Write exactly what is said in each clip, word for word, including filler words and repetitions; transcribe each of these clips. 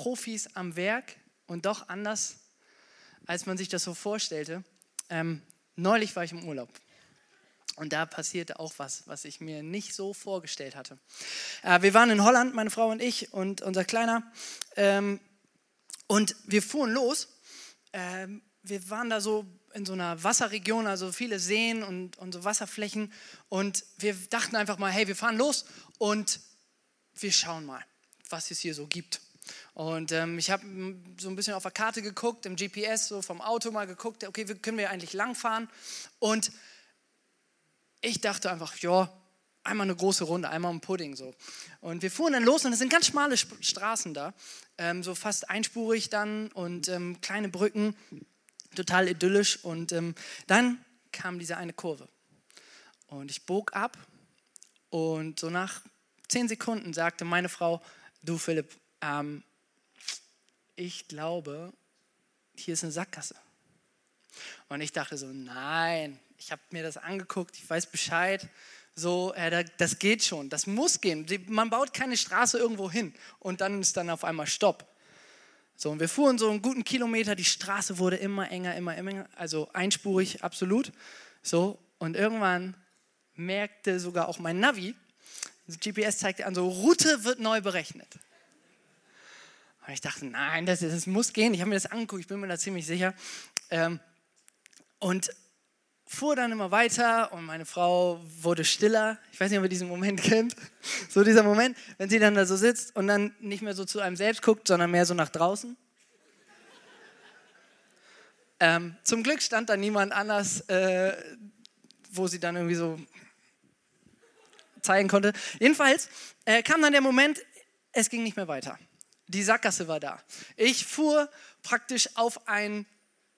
Profis am Werk und doch anders, als man sich das so vorstellte. Ähm, neulich war ich im Urlaub und da passierte auch was, was ich mir nicht so vorgestellt hatte. Äh, wir waren in Holland, meine Frau und ich und unser Kleiner, ähm, und wir fuhren los. Ähm, wir waren da so in so einer Wasserregion, also viele Seen und, und so Wasserflächen, und wir dachten einfach mal, hey, wir fahren los und wir schauen mal, was es hier so gibt. Und ähm, ich habe so ein bisschen auf der Karte geguckt, im G P S, so vom Auto mal geguckt, okay, können wir eigentlich langfahren? Und ich dachte einfach, ja, einmal eine große Runde, einmal ein Pudding so. Und wir fuhren dann los und es sind ganz schmale Sp- Straßen da, ähm, so fast einspurig dann und ähm, kleine Brücken, total idyllisch. Und ähm, dann kam diese eine Kurve und ich bog ab und so nach zehn Sekunden sagte meine Frau, du Philipp, Ähm, ich glaube, hier ist eine Sackgasse. Und ich dachte so, nein, ich habe mir das angeguckt, ich weiß Bescheid, so, äh, das geht schon, das muss gehen. Man baut keine Straße irgendwo hin und dann ist dann auf einmal Stopp. So, und wir fuhren so einen guten Kilometer, die Straße wurde immer enger, immer enger, also einspurig, absolut. So, und irgendwann merkte sogar auch mein Navi, das G P S zeigte an, so, Route wird neu berechnet. Und ich dachte, nein, das, das muss gehen. Ich habe mir das angeguckt, ich bin mir da ziemlich sicher. Ähm, und fuhr dann immer weiter und meine Frau wurde stiller. Ich weiß nicht, ob ihr diesen Moment kennt. So dieser Moment, wenn sie dann da so sitzt und dann nicht mehr so zu einem selbst guckt, sondern mehr so nach draußen. Ähm, zum Glück stand da niemand anders, äh, wo sie dann irgendwie so zeigen konnte. Jedenfalls äh, kam dann der Moment, es ging nicht mehr weiter. Die Sackgasse war da. Ich fuhr praktisch auf einen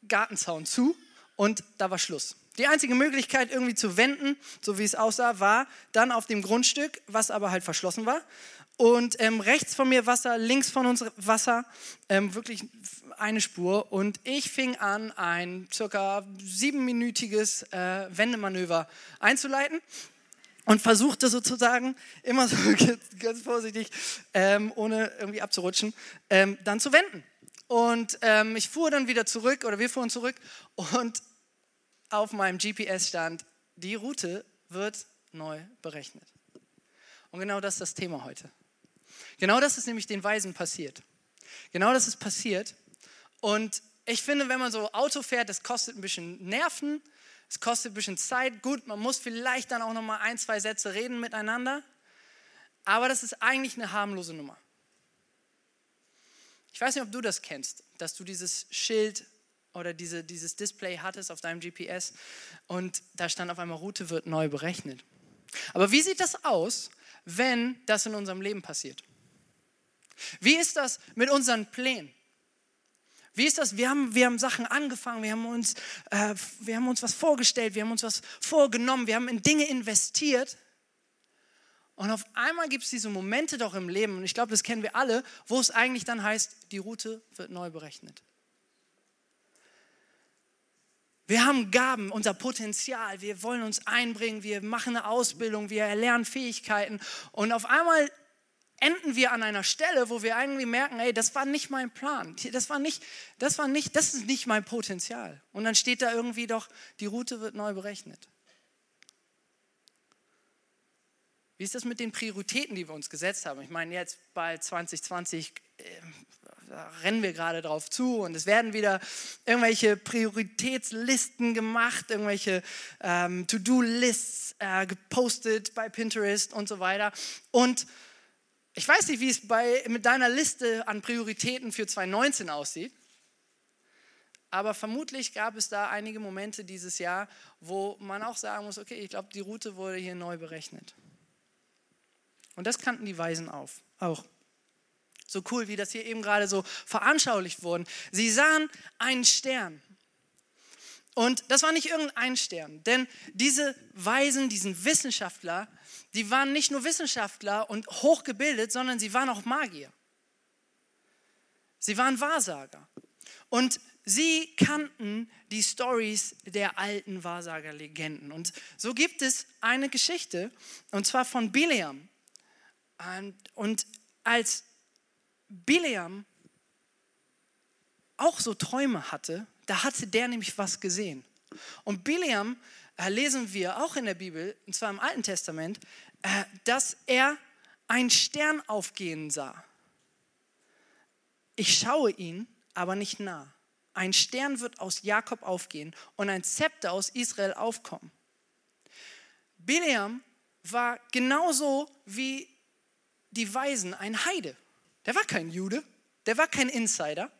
Gartenzaun zu und da war Schluss. Die einzige Möglichkeit, irgendwie zu wenden, so wie es aussah, war dann auf dem Grundstück, was aber halt verschlossen war. Und ähm, rechts von mir Wasser, links von uns Wasser, ähm, wirklich eine Spur. Und ich fing an, ein circa siebenminütiges äh, Wendemanöver einzuleiten. Und versuchte sozusagen, immer so ganz vorsichtig, ähm, ohne irgendwie abzurutschen, ähm, dann zu wenden. Und ähm, ich fuhr dann wieder zurück, oder wir fuhren zurück, und auf meinem G P S stand, die Route wird neu berechnet. Und genau das ist das Thema heute. Genau das ist nämlich den Weisen passiert. Genau das ist passiert. Und ich finde, wenn man so Auto fährt, das kostet ein bisschen Nerven, es kostet ein bisschen Zeit, gut, man muss vielleicht dann auch nochmal ein, zwei Sätze reden miteinander, aber das ist eigentlich eine harmlose Nummer. Ich weiß nicht, ob du das kennst, dass du dieses Schild oder diese, dieses Display hattest auf deinem G P S und da stand auf einmal, Route wird neu berechnet. Aber wie sieht das aus, wenn das in unserem Leben passiert? Wie ist das mit unseren Plänen? Wie ist das? Wir haben, wir haben Sachen angefangen, wir haben, uns, äh, wir haben uns was vorgestellt, wir haben uns was vorgenommen, wir haben in Dinge investiert. Und auf einmal gibt es diese Momente doch im Leben, und ich glaube, das kennen wir alle, wo es eigentlich dann heißt, die Route wird neu berechnet. Wir haben Gaben, unser Potenzial, wir wollen uns einbringen, wir machen eine Ausbildung, wir erlernen Fähigkeiten. Und auf einmal enden wir an einer Stelle, wo wir eigentlich merken, ey, das war nicht mein Plan, das war nicht, das war nicht, das ist nicht mein Potenzial. Und dann steht da irgendwie doch, die Route wird neu berechnet. Wie ist das mit den Prioritäten, die wir uns gesetzt haben? Ich meine, jetzt bald zwanzig zwanzig äh, da rennen wir gerade drauf zu und es werden wieder irgendwelche Prioritätslisten gemacht, irgendwelche ähm, To-Do-Lists äh, gepostet bei Pinterest und so weiter. Und ich weiß nicht, wie es bei, mit deiner Liste an Prioritäten für zwanzig neunzehn aussieht, aber vermutlich gab es da einige Momente dieses Jahr, wo man auch sagen muss, okay, ich glaube, die Route wurde hier neu berechnet. Und das kannten die Weisen auf, auch. So cool, wie das hier eben gerade so veranschaulicht wurde. Sie sahen einen Stern. Und das war nicht irgendein Stern, denn diese Weisen, diesen Wissenschaftler, die waren nicht nur Wissenschaftler und hochgebildet, sondern sie waren auch Magier. Sie waren Wahrsager. Und sie kannten die Storys der alten Wahrsagerlegenden. Und so gibt es eine Geschichte, und zwar von Bileam. Und als Bileam auch so Träume hatte, da hatte der nämlich was gesehen. Und Bileam äh, lesen wir auch in der Bibel, und zwar im Alten Testament, äh, dass er einen Stern aufgehen sah. Ich schaue ihn, aber nicht nah. Ein Stern wird aus Jakob aufgehen und ein Zepter aus Israel aufkommen. Bileam war genauso wie die Weisen ein Heide. Der war kein Jude, der war kein Insider.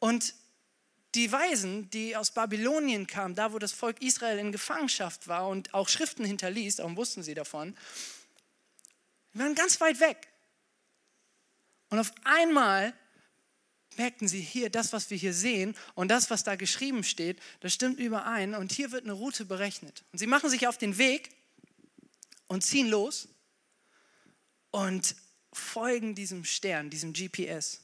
Und die Weisen, die aus Babylonien kamen, da wo das Volk Israel in Gefangenschaft war und auch Schriften hinterließ, darum wussten sie davon, waren ganz weit weg. Und auf einmal merkten sie hier, das, was wir hier sehen und das, was da geschrieben steht, das stimmt überein und hier wird eine Route berechnet. Und sie machen sich auf den Weg und ziehen los und folgen diesem Stern, diesem G P S.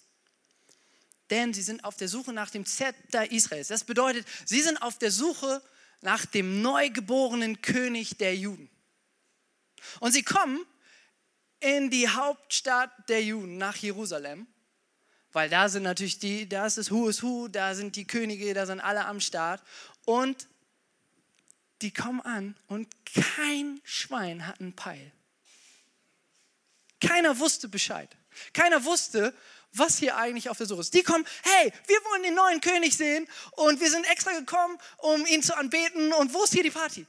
Denn sie sind auf der Suche nach dem Zepter Israels. Das bedeutet, sie sind auf der Suche nach dem neugeborenen König der Juden. Und sie kommen in die Hauptstadt der Juden, nach Jerusalem. Weil da sind natürlich die, da ist das Who is Who, da sind die Könige, da sind alle am Start. Und die kommen an und kein Schwein hat einen Peil. Keiner wusste Bescheid. Keiner wusste, was hier eigentlich auf der Suche ist. Die kommen, hey, wir wollen den neuen König sehen und wir sind extra gekommen, um ihn zu anbeten und wo ist hier die Party?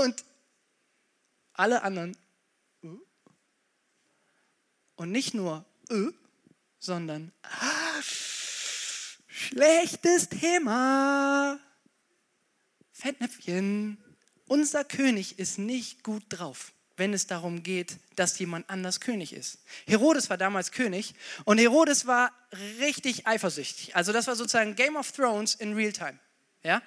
Und alle anderen, und nicht nur, sondern, ah, schlechtes Thema, Fettnäpfchen. Unser König ist nicht gut drauf, wenn es darum geht, dass jemand anders König ist. Herodes war damals König und Herodes war richtig eifersüchtig. Also das war sozusagen Game of Thrones in real time. Ja?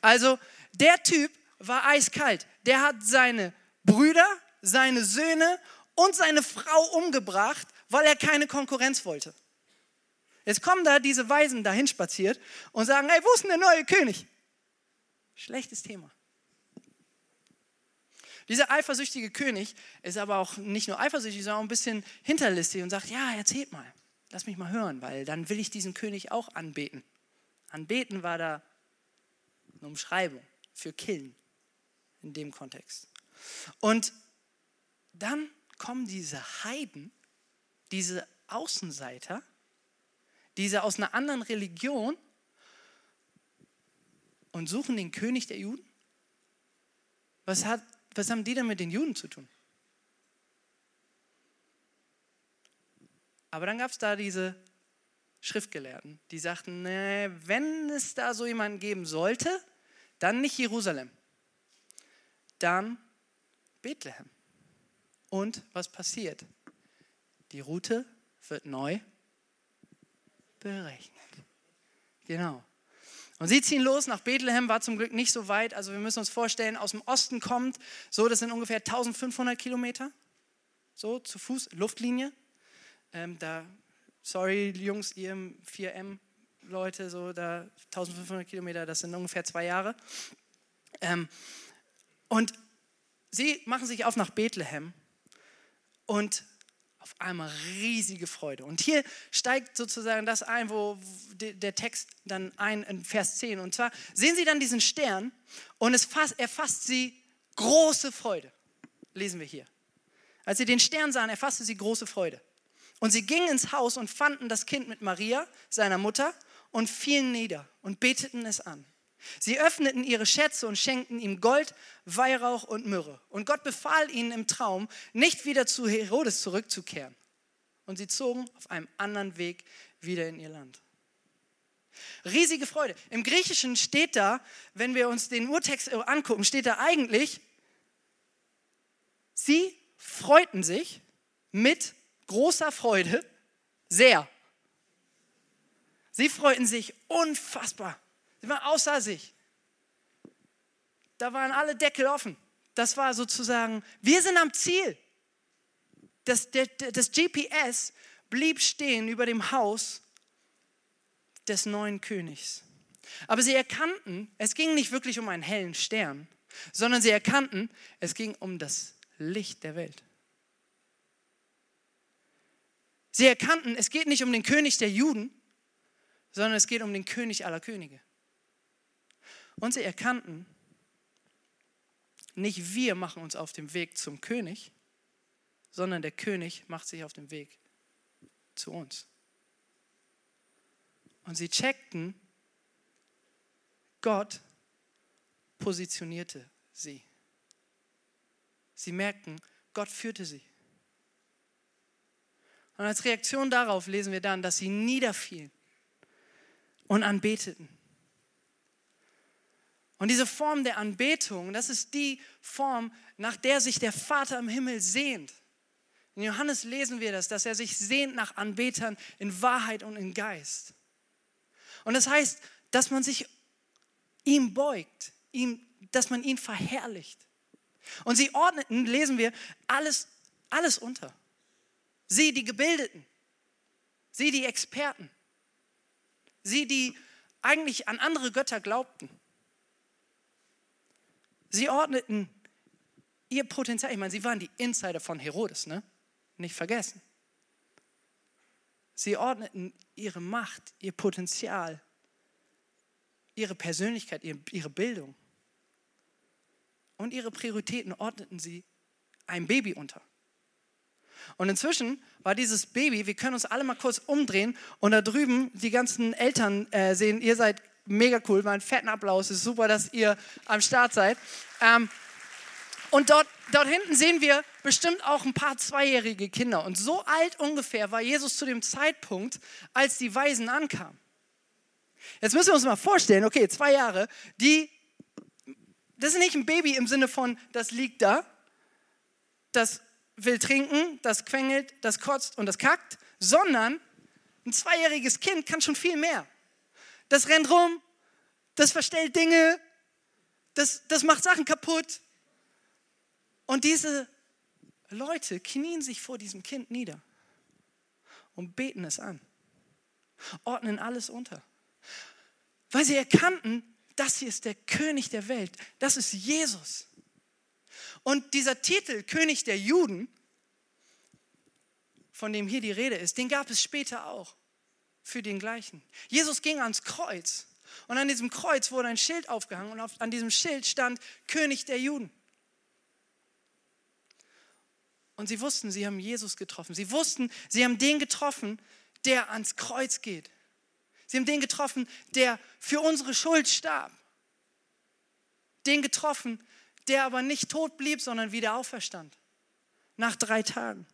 Also der Typ war eiskalt. Der hat seine Brüder, seine Söhne und seine Frau umgebracht, weil er keine Konkurrenz wollte. Jetzt kommen da diese Weisen dahin spaziert und sagen, hey, wo ist denn der neue König? Schlechtes Thema. Dieser eifersüchtige König ist aber auch nicht nur eifersüchtig, sondern auch ein bisschen hinterlistig und sagt, ja, erzählt mal, lass mich mal hören, weil dann will ich diesen König auch anbeten. Anbeten war da eine Umschreibung für killen in dem Kontext. Und dann kommen diese Heiden, diese Außenseiter, diese aus einer anderen Religion und suchen den König der Juden? Was hat Was haben die denn mit den Juden zu tun? Aber dann gab es da diese Schriftgelehrten, die sagten, nee, wenn es da so jemanden geben sollte, dann nicht Jerusalem, dann Bethlehem. Und was passiert? Die Route wird neu berechnet. Genau. Und sie ziehen los nach Bethlehem, war zum Glück nicht so weit. Also wir müssen uns vorstellen, aus dem Osten kommt, so das sind ungefähr eintausendfünfhundert Kilometer, so zu Fuß, Luftlinie. Ähm, da, sorry Jungs, ihr vier M-Leute, so da eintausendfünfhundert Kilometer, das sind ungefähr zwei Jahre. Ähm, und sie machen sich auf nach Bethlehem und auf einmal riesige Freude. Und hier steigt sozusagen das ein, wo der Text dann ein, in Vers zehn. Und zwar sehen sie dann diesen Stern und es fasst, erfasst sie große Freude. Lesen wir hier. Als sie den Stern sahen, erfasste sie große Freude. Und sie gingen ins Haus und fanden das Kind mit Maria, seiner Mutter, und fielen nieder und beteten es an. Sie öffneten ihre Schätze und schenkten ihm Gold, Weihrauch und Myrrhe. Und Gott befahl ihnen im Traum, nicht wieder zu Herodes zurückzukehren. Und sie zogen auf einem anderen Weg wieder in ihr Land. Riesige Freude. Im Griechischen steht da, wenn wir uns den Urtext angucken, steht da eigentlich, sie freuten sich mit großer Freude sehr. Sie freuten sich unfassbar. Sie waren außer sich. Da waren alle Deckel offen. Das war sozusagen, wir sind am Ziel. Das, der, das G P S blieb stehen über dem Haus des neuen Königs. Aber sie erkannten, es ging nicht wirklich um einen hellen Stern, sondern sie erkannten, es ging um das Licht der Welt. Sie erkannten, es geht nicht um den König der Juden, sondern es geht um den König aller Könige. Und sie erkannten, nicht wir machen uns auf den Weg zum König, sondern der König macht sich auf den Weg zu uns. Und sie checkten, Gott positionierte sie. Sie merkten, Gott führte sie. Und als Reaktion darauf lesen wir dann, dass sie niederfielen und anbeteten. Und diese Form der Anbetung, das ist die Form, nach der sich der Vater im Himmel sehnt. In Johannes lesen wir das, dass er sich sehnt nach Anbetern in Wahrheit und in Geist. Und das heißt, dass man sich ihm beugt, ihm, dass man ihn verherrlicht. Und sie ordneten, lesen wir, alles, alles unter. Sie, die Gebildeten, sie, die Experten, sie, die eigentlich an andere Götter glaubten. Sie ordneten ihr Potenzial. Ich meine, sie waren die Insider von Herodes, ne? Nicht vergessen. Sie ordneten ihre Macht, ihr Potenzial, ihre Persönlichkeit, ihre Bildung. Und ihre Prioritäten ordneten sie einem Baby unter. Und inzwischen war dieses Baby, wir können uns alle mal kurz umdrehen und da drüben die ganzen Eltern äh, sehen, ihr seid mega cool, mal einen fetten Applaus, ist super, dass ihr am Start seid. Ähm, und dort, dort hinten sehen wir bestimmt auch ein paar zweijährige Kinder. Und so alt ungefähr war Jesus zu dem Zeitpunkt, als die Weisen ankamen. Jetzt müssen wir uns mal vorstellen, okay, zwei Jahre, die, das ist nicht ein Baby im Sinne von, das liegt da, das will trinken, das quengelt, das kotzt und das kackt, sondern ein zweijähriges Kind kann schon viel mehr. Das rennt rum, das verstellt Dinge, das, das macht Sachen kaputt. Und diese Leute knien sich vor diesem Kind nieder und beten es an, ordnen alles unter. Weil sie erkannten, das hier ist der König der Welt, das ist Jesus. Und dieser Titel, König der Juden, von dem hier die Rede ist, den gab es später auch. Für den gleichen. Jesus ging ans Kreuz und an diesem Kreuz wurde ein Schild aufgehangen und auf, an diesem Schild stand König der Juden. Und sie wussten, sie haben Jesus getroffen. Sie wussten, sie haben den getroffen, der ans Kreuz geht. Sie haben den getroffen, der für unsere Schuld starb. Den getroffen, der aber nicht tot blieb, sondern wieder auferstand. Nach drei Tagen.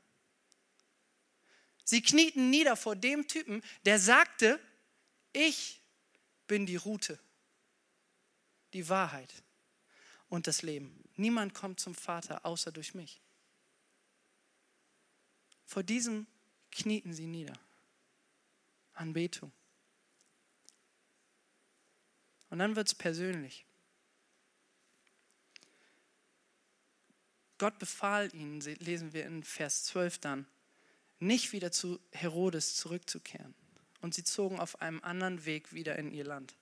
Sie knieten nieder vor dem Typen, der sagte, ich bin die Route, die Wahrheit und das Leben. Niemand kommt zum Vater, außer durch mich. Vor diesem knieten sie nieder. Anbetung. Und dann wird es persönlich. Gott befahl ihnen, lesen wir in Vers zwölf dann, nicht wieder zu Herodes zurückzukehren. Und sie zogen auf einem anderen Weg wieder in ihr Land.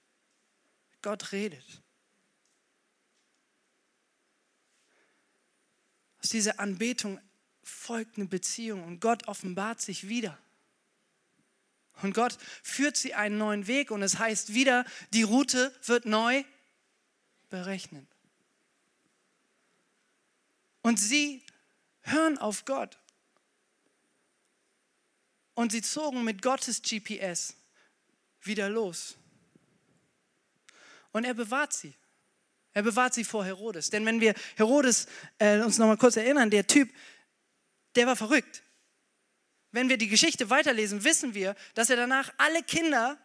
Gott redet. Aus dieser Anbetung folgt eine Beziehung und Gott offenbart sich wieder. Und Gott führt sie einen neuen Weg und es heißt wieder, die Route wird neu berechnet. Und sie hören auf Gott. Und sie zogen mit Gottes G P S wieder los. Und er bewahrt sie. Er bewahrt sie vor Herodes. Denn wenn wir Herodes äh, uns nochmal kurz erinnern, der Typ, der war verrückt. Wenn wir die Geschichte weiterlesen, wissen wir, dass er danach alle Kinder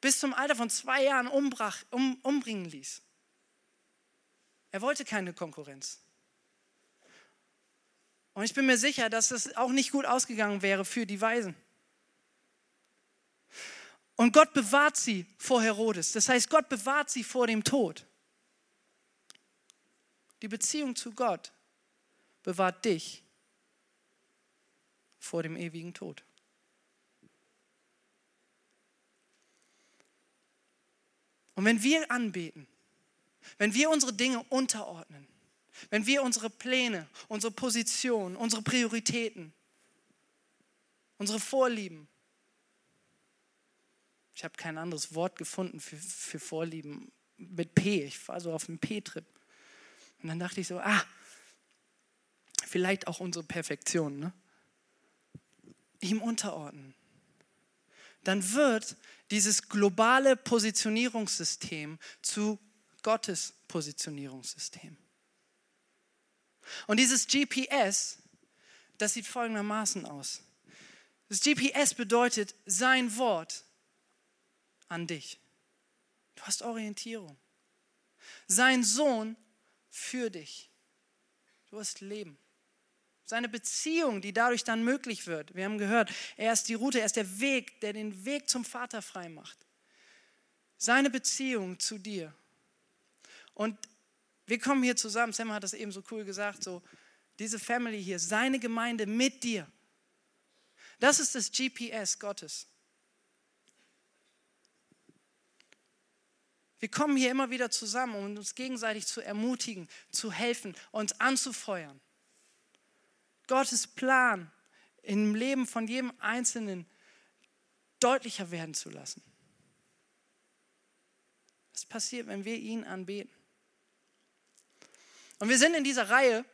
bis zum Alter von zwei Jahren umbrach, um, umbringen ließ. Er wollte keine Konkurrenz. Und ich bin mir sicher, dass es auch nicht gut ausgegangen wäre für die Weisen. Und Gott bewahrt sie vor Herodes. Das heißt, Gott bewahrt sie vor dem Tod. Die Beziehung zu Gott bewahrt dich vor dem ewigen Tod. Und wenn wir anbeten, wenn wir unsere Dinge unterordnen, wenn wir unsere Pläne, unsere Position, unsere Prioritäten unsere Vorlieben. Ich habe kein anderes Wort gefunden für, für Vorlieben mit P. Ich war so auf einem P-Trip. Und dann dachte ich so, ah, vielleicht auch unsere Perfektion, ne? Ihm unterordnen. Dann wird dieses globale Positionierungssystem zu Gottes Positionierungssystem. Und dieses G P S, das sieht folgendermaßen aus. Das G P S bedeutet sein Wort an dich. Du hast Orientierung. Sein Sohn für dich. Du hast Leben. Seine Beziehung, die dadurch dann möglich wird. Wir haben gehört, er ist die Route, er ist der Weg, der den Weg zum Vater frei macht. Seine Beziehung zu dir. Und wir kommen hier zusammen, Sam hat das eben so cool gesagt, so diese Family hier, seine Gemeinde mit dir. Das ist das G P S Gottes. Wir kommen hier immer wieder zusammen, um uns gegenseitig zu ermutigen, zu helfen, uns anzufeuern. Gottes Plan im Leben von jedem Einzelnen deutlicher werden zu lassen. Das passiert, wenn wir ihn anbeten. Und wir sind in dieser Reihe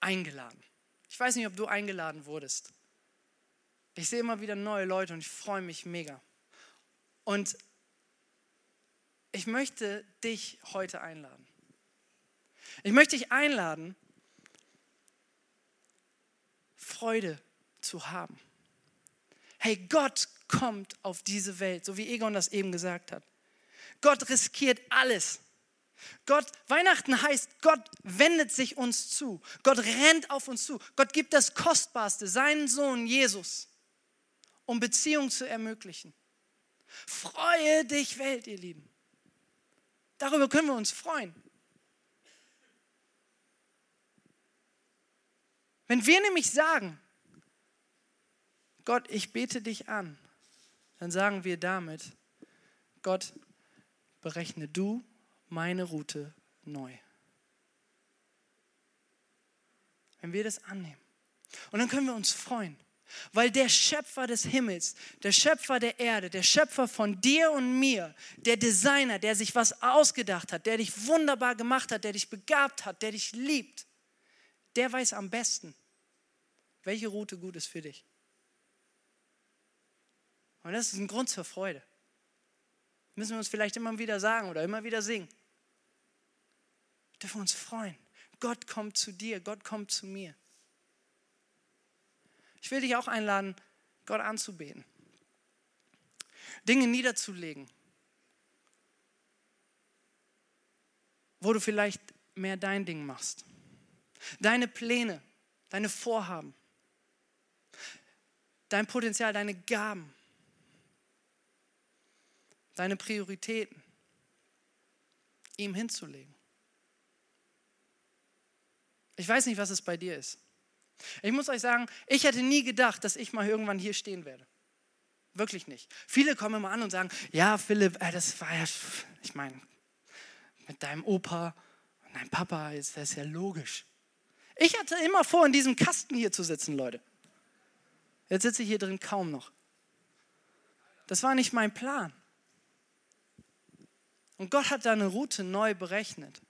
eingeladen. Ich weiß nicht, ob du eingeladen wurdest. Ich sehe immer wieder neue Leute und ich freue mich mega. Und ich möchte dich heute einladen. Ich möchte dich einladen, Freude zu haben. Hey, Gott kommt auf diese Welt, so wie Egon das eben gesagt hat. Gott riskiert alles. Gott, Weihnachten heißt, Gott wendet sich uns zu. Gott rennt auf uns zu. Gott gibt das Kostbarste, seinen Sohn Jesus, um Beziehung zu ermöglichen. Freue dich, Welt, ihr Lieben. Darüber können wir uns freuen. Wenn wir nämlich sagen, Gott, ich bete dich an, dann sagen wir damit, Gott, berechne du meine Route neu. Wenn wir das annehmen. Und dann können wir uns freuen, weil der Schöpfer des Himmels, der Schöpfer der Erde, der Schöpfer von dir und mir, der Designer, der sich was ausgedacht hat, der dich wunderbar gemacht hat, der dich begabt hat, der dich liebt, der weiß am besten, welche Route gut ist für dich. Und das ist ein Grund zur Freude. Müssen wir uns vielleicht immer wieder sagen oder immer wieder singen. Wir dürfen uns freuen. Gott kommt zu dir, Gott kommt zu mir. Ich will dich auch einladen, Gott anzubeten. Dinge niederzulegen, wo du vielleicht mehr dein Ding machst. Deine Pläne, deine Vorhaben, dein Potenzial, deine Gaben, deine Prioritäten ihm hinzulegen. Ich weiß nicht, was es bei dir ist. Ich muss euch sagen, ich hätte nie gedacht, dass ich mal irgendwann hier stehen werde. Wirklich nicht. Viele kommen immer an und sagen, ja Philipp, das war ja, ich meine, mit deinem Opa und deinem Papa, das ist ja logisch. Ich hatte immer vor, in diesem Kasten hier zu sitzen, Leute. Jetzt sitze ich hier drin kaum noch. Das war nicht mein Plan. Und Gott hat deine Route neu berechnet.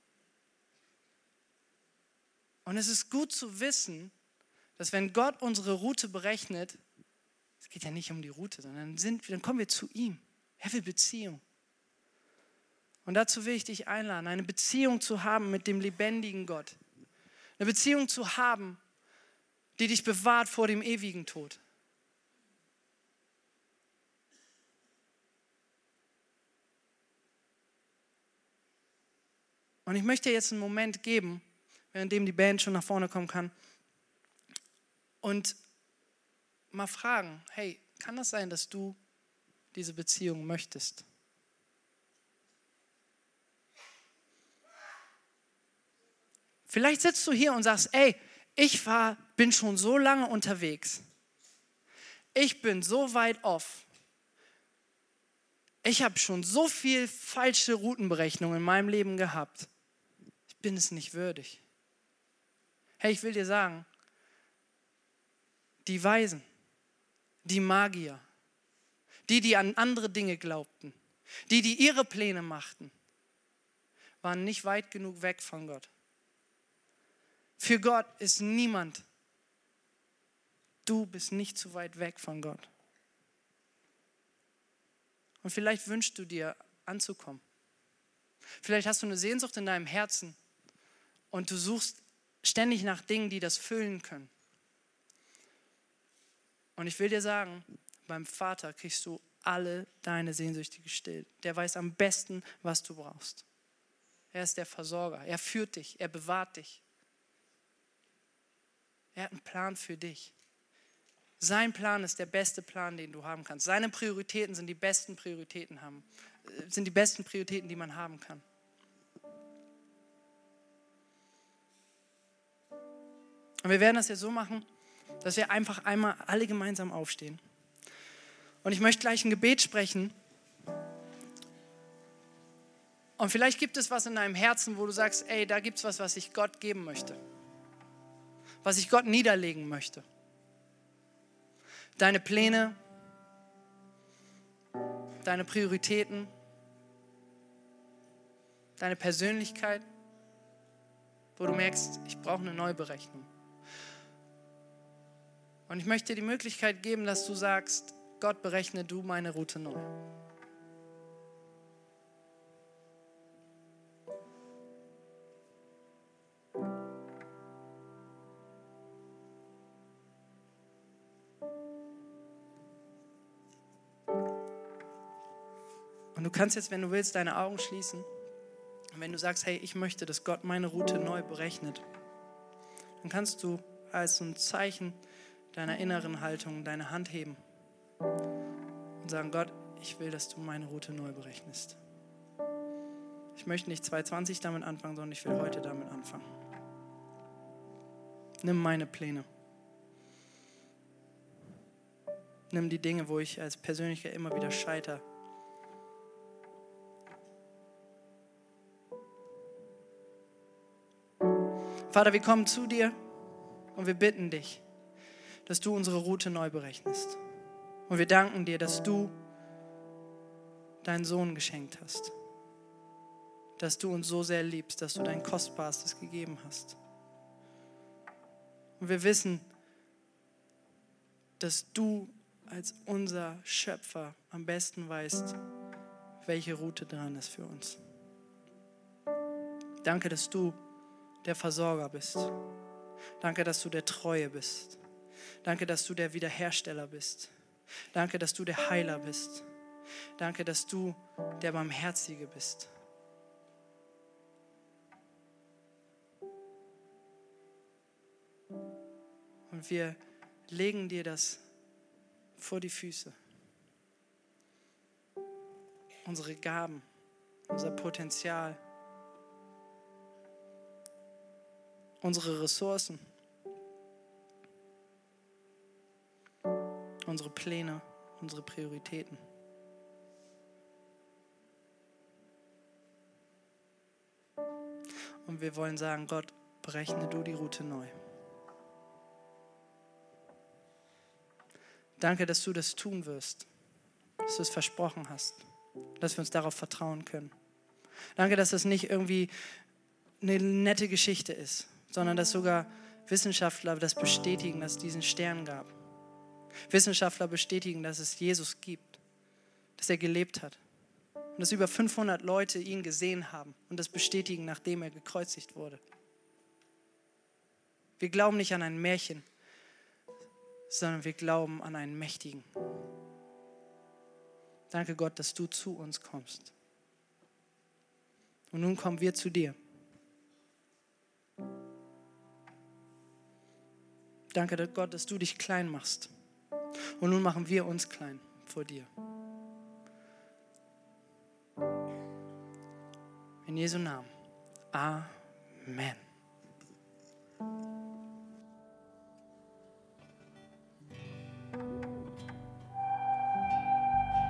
Und es ist gut zu wissen, dass wenn Gott unsere Route berechnet, es geht ja nicht um die Route, sondern sind, dann kommen wir zu ihm. Er will Beziehung. Und dazu will ich dich einladen, eine Beziehung zu haben mit dem lebendigen Gott. Eine Beziehung zu haben, die dich bewahrt vor dem ewigen Tod. Und ich möchte jetzt einen Moment geben, während dem die Band schon nach vorne kommen kann, und mal fragen, hey, kann das sein, dass du diese Beziehung möchtest? Vielleicht sitzt du hier und sagst, ey, ich war, bin schon so lange unterwegs. Ich bin so weit off. Ich habe schon so viel falsche Routenberechnung in meinem Leben gehabt. Bin es nicht würdig. Hey, ich will dir sagen, die Weisen, die Magier, die, die an andere Dinge glaubten, die, die ihre Pläne machten, waren nicht weit genug weg von Gott. Für Gott ist niemand. Du bist nicht zu weit weg von Gott. Und vielleicht wünschst du dir, anzukommen. Vielleicht hast du eine Sehnsucht in deinem Herzen und du suchst ständig nach Dingen, die das füllen können. Und ich will dir sagen, beim Vater kriegst du alle deine Sehnsüchte gestillt. Der weiß am besten, was du brauchst. Er ist der Versorger. Er führt dich. Er bewahrt dich. Er hat einen Plan für dich. Sein Plan ist der beste Plan, den du haben kannst. Seine Prioritäten sind die besten Prioritäten, haben, sind die besten Prioritäten, die man haben kann. Und wir werden das jetzt so machen, dass wir einfach einmal alle gemeinsam aufstehen. Und ich möchte gleich ein Gebet sprechen. Und vielleicht gibt es was in deinem Herzen, wo du sagst, ey, da gibt es was, was ich Gott geben möchte. Was ich Gott niederlegen möchte. Deine Pläne, deine Prioritäten, deine Persönlichkeit, wo du merkst, ich brauche eine Neuberechnung. Und ich möchte dir die Möglichkeit geben, dass du sagst, Gott, berechne du meine Route neu. Und du kannst jetzt, wenn du willst, deine Augen schließen. Und wenn du sagst, hey, ich möchte, dass Gott meine Route neu berechnet, dann kannst du als so ein Zeichen deiner inneren Haltung deine Hand heben und sagen, Gott, ich will, dass du meine Route neu berechnest. Ich möchte nicht zwanzig zwanzig damit anfangen, sondern ich will heute damit anfangen. Nimm meine Pläne. Nimm die Dinge, wo ich als Persönlicher immer wieder scheitere. Vater, wir kommen zu dir und wir bitten dich, dass du unsere Route neu berechnest. Und wir danken dir, dass du deinen Sohn geschenkt hast. Dass du uns so sehr liebst, dass du dein Kostbarstes gegeben hast. Und wir wissen, dass du als unser Schöpfer am besten weißt, welche Route dran ist für uns. Danke, dass du der Versorger bist. Danke, dass du der Treue bist. Danke, dass du der Wiederhersteller bist. Danke, dass du der Heiler bist. Danke, dass du der Barmherzige bist. Und wir legen dir das vor die Füße. Unsere Gaben, unser Potenzial, unsere Ressourcen, unsere Pläne, unsere Prioritäten. Und wir wollen sagen, Gott, berechne du die Route neu. Danke, dass du das tun wirst, dass du es versprochen hast, dass wir uns darauf vertrauen können. Danke, dass es nicht irgendwie eine nette Geschichte ist, sondern dass sogar Wissenschaftler das bestätigen, dass es diesen Stern gab. Wissenschaftler bestätigen, dass es Jesus gibt, dass er gelebt hat und dass über fünfhundert Leute ihn gesehen haben und das bestätigen, nachdem er gekreuzigt wurde. Wir glauben nicht an ein Märchen, sondern wir glauben an einen Mächtigen. Danke Gott, dass du zu uns kommst. Und nun kommen wir zu dir. Danke Gott, dass du dich klein machst. Und nun machen wir uns klein vor dir. In Jesu Namen. Amen.